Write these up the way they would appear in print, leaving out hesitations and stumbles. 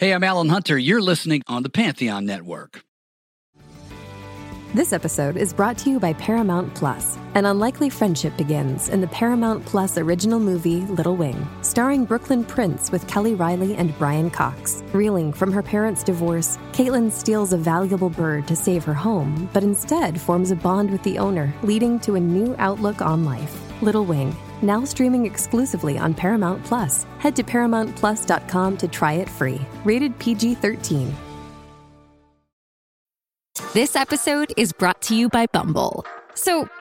Hey, I'm Alan Hunter. You're listening on the Pantheon Network. This episode is brought to you by Paramount Plus. An unlikely friendship begins in the Paramount Plus original movie, Little Wing, starring Brooklyn Prince with Kelly Riley and Brian Cox. Reeling from her parents' divorce, Caitlin steals a valuable bird to save her home, but instead forms a bond with the owner, leading to a new outlook on life. Little Wing, now streaming exclusively on Paramount Plus. Head to ParamountPlus.com to try it free. Rated PG-13. This episode is brought to you by Bumble. So,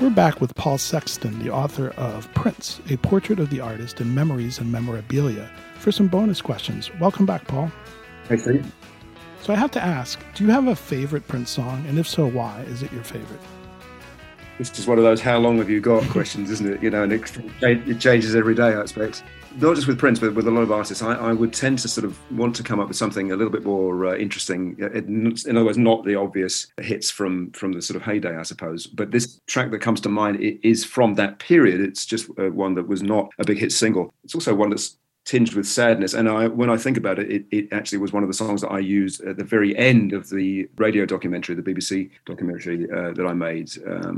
We're back with Paul Sexton, the author of Prince, A Portrait of the Artist in Memories and Memorabilia, for some bonus questions. Welcome back, Paul. Thanks, Steve. So I have to ask, do you have a favorite Prince song? And if so, why is it your favorite? It's just one of those how long have you got questions, isn't it? You know, and it changes every day, I expect. Not just with Prince, but with a lot of artists. I would tend to sort of want to come up with something a little bit more interesting. In other words, not the obvious hits from the sort of heyday, I suppose. But this track that comes to mind is from that period. It's just one that was not a big hit single. It's also one that's tinged with sadness, and when I think about it, it actually was one of the songs that I used at the very end of the radio documentary, the BBC documentary that I made,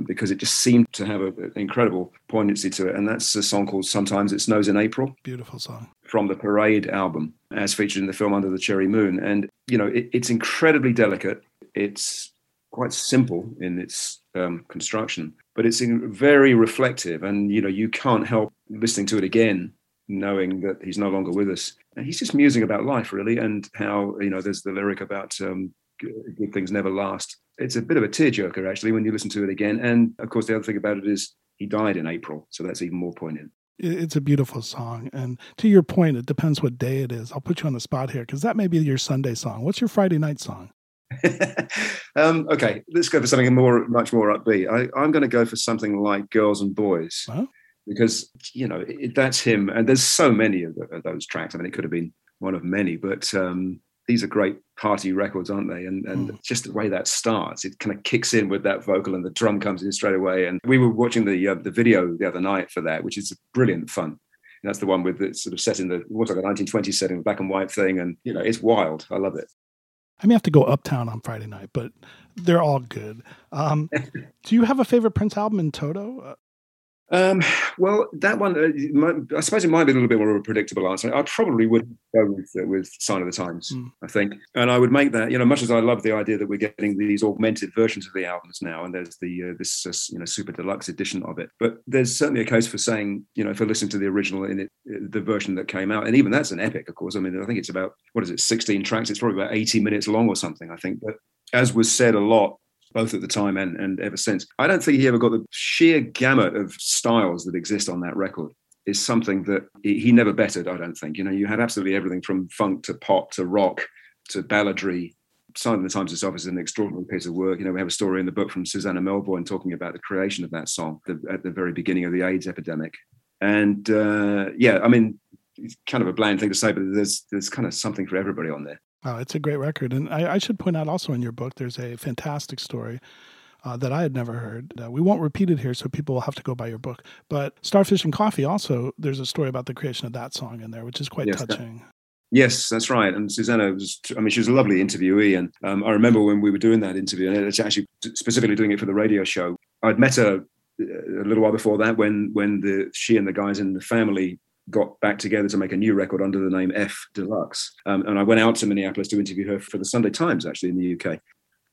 because it just seemed to have an incredible poignancy to it, and that's a song called Sometimes It Snows in April. Beautiful song. From the Parade album, as featured in the film Under the Cherry Moon, and, you know, it's incredibly delicate. It's quite simple in its construction, but it's very reflective, and, you know, you can't help listening to it again knowing that he's no longer with us. And he's just musing about life, really, and how, you know, there's the lyric about good things never last. It's a bit of a tearjerker, actually, when you listen to it again. And, of course, the other thing about it is he died in April, so that's even more poignant. It's a beautiful song. And to your point, it depends what day it is. I'll put you on the spot here, because that may be your Sunday song. What's your Friday night song? Okay, let's go for something much more upbeat. I'm going to go for something like Girls and Boys. Huh? Because, you know, that's him. And there's so many of those tracks. I mean, it could have been one of many, but these are great party records, aren't they? And just the way that starts, it kind of kicks in with that vocal and the drum comes in straight away. And we were watching the video the other night for that, which is brilliant fun. And that's the one with it's sort of set in the, what's like a 1920s setting, black and white thing. And, you know, it's wild. I love it. I may have to go uptown on Friday night, but they're all good. Do you have a favorite Prince album in toto? Well, that one, I suppose it might be a little bit more of a predictable answer. I probably would go with Sign of the Times, I think. And I would make that, you know, much as I love the idea that we're getting these augmented versions of the albums now, and there's the super deluxe edition of it. But there's certainly a case for saying, you know, for listening to the original in it, the version that came out. And even that's an epic, of course. I mean, I think it's about, 16 tracks. It's probably about 80 minutes long or something, I think. But as was said a lot, both at the time and ever since, I don't think he ever got the sheer gamut of styles that exist on that record. Is something that he never bettered, I don't think. You know, you had absolutely everything from funk to pop to rock to balladry. Sign of the Times itself is an extraordinary piece of work. You know, we have a story in the book from Susanna Melvoin talking about the creation of that song at the very beginning of the AIDS epidemic. And I mean, it's kind of a bland thing to say, but there's kind of something for everybody on there. Wow, it's a great record. And I should point out also in your book, there's a fantastic story that I had never heard. We won't repeat it here, so people will have to go buy your book. But Starfish and Coffee also, there's a story about the creation of that song in there, which is quite touching. Yes, that's right. And Susanna she was a lovely interviewee. And I remember when we were doing that interview, and it's actually specifically doing it for the radio show, I'd met her a little while before that when she and the guys in the family got back together to make a new record under the name F Deluxe. And I went out to Minneapolis to interview her for the Sunday Times, actually, in the UK.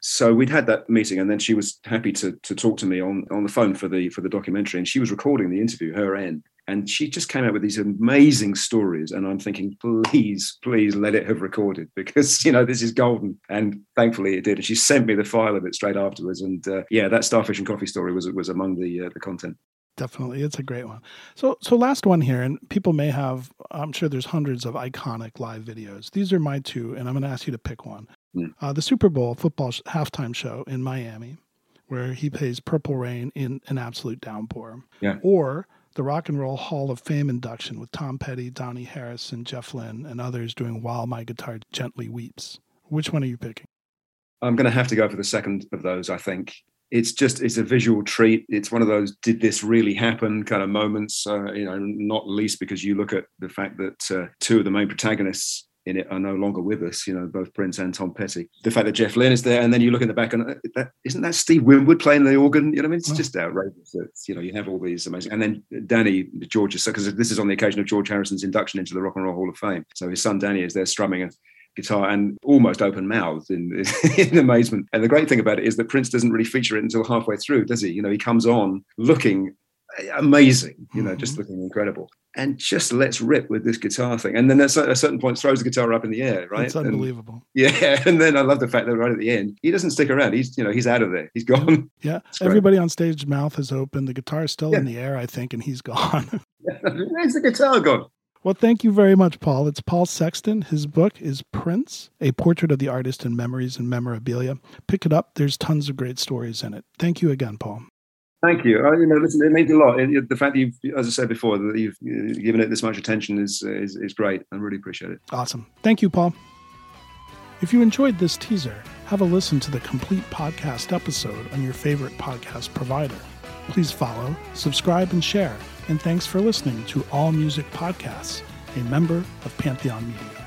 So we'd had that meeting, and then she was happy to talk to me on the phone for the documentary. And she was recording the interview, her end. And she just came out with these amazing stories. And I'm thinking, please let it have recorded, because, you know, this is golden. And thankfully it did. And she sent me the file of it straight afterwards. And that Starfish and Coffee story was among the content. Definitely. It's a great one. So last one here, and people may have, I'm sure there's hundreds of iconic live videos. These are my two, and I'm going to ask you to pick one. The Super Bowl football halftime show in Miami, where he plays Purple Rain in an absolute downpour. Yeah. Or the Rock and Roll Hall of Fame induction with Tom Petty, Donnie Harris, and Jeff Lynne, and others doing While My Guitar Gently Weeps. Which one are you picking? I'm going to have to go for the second of those, I think. It's a visual treat. It's one of those, did this really happen kind of moments, not least because you look at the fact that two of the main protagonists in it are no longer with us, both Prince and Tom Petty. The fact that Jeff Lynne is there, and then you look in the back and isn't that Steve Winwood playing the organ? You know what I mean? It's just outrageous. It's, you have all these amazing. And then Danny, George's son, because this is on the occasion of George Harrison's induction into the Rock and Roll Hall of Fame. So his son Danny is there strumming a guitar and almost open-mouthed in amazement. And the great thing about it is that Prince doesn't really feature it until halfway through, does he? He comes on looking amazing, just looking incredible. And just lets rip with this guitar thing. And then at a certain point, throws the guitar up in the air, right? It's unbelievable. And then I love the fact that right at the end, he doesn't stick around. He's, he's out of there. He's gone. Yeah. Everybody on stage, mouth is open. The guitar is still in the air, I think, and he's gone. Where's the guitar gone? Well, thank you very much, Paul. It's Paul Sexton. His book is Prince, A Portrait of the Artist in Memories and Memorabilia. Pick it up. There's tons of great stories in it. Thank you again, Paul. Thank you. Listen, it means a lot. The fact that you've, as I said before, that you've given it this much attention is great. I really appreciate it. Awesome. Thank you, Paul. If you enjoyed this teaser, have a listen to the complete podcast episode on your favorite podcast provider. Please follow, subscribe, and share. And thanks for listening to All Music Podcasts, a member of Pantheon Media.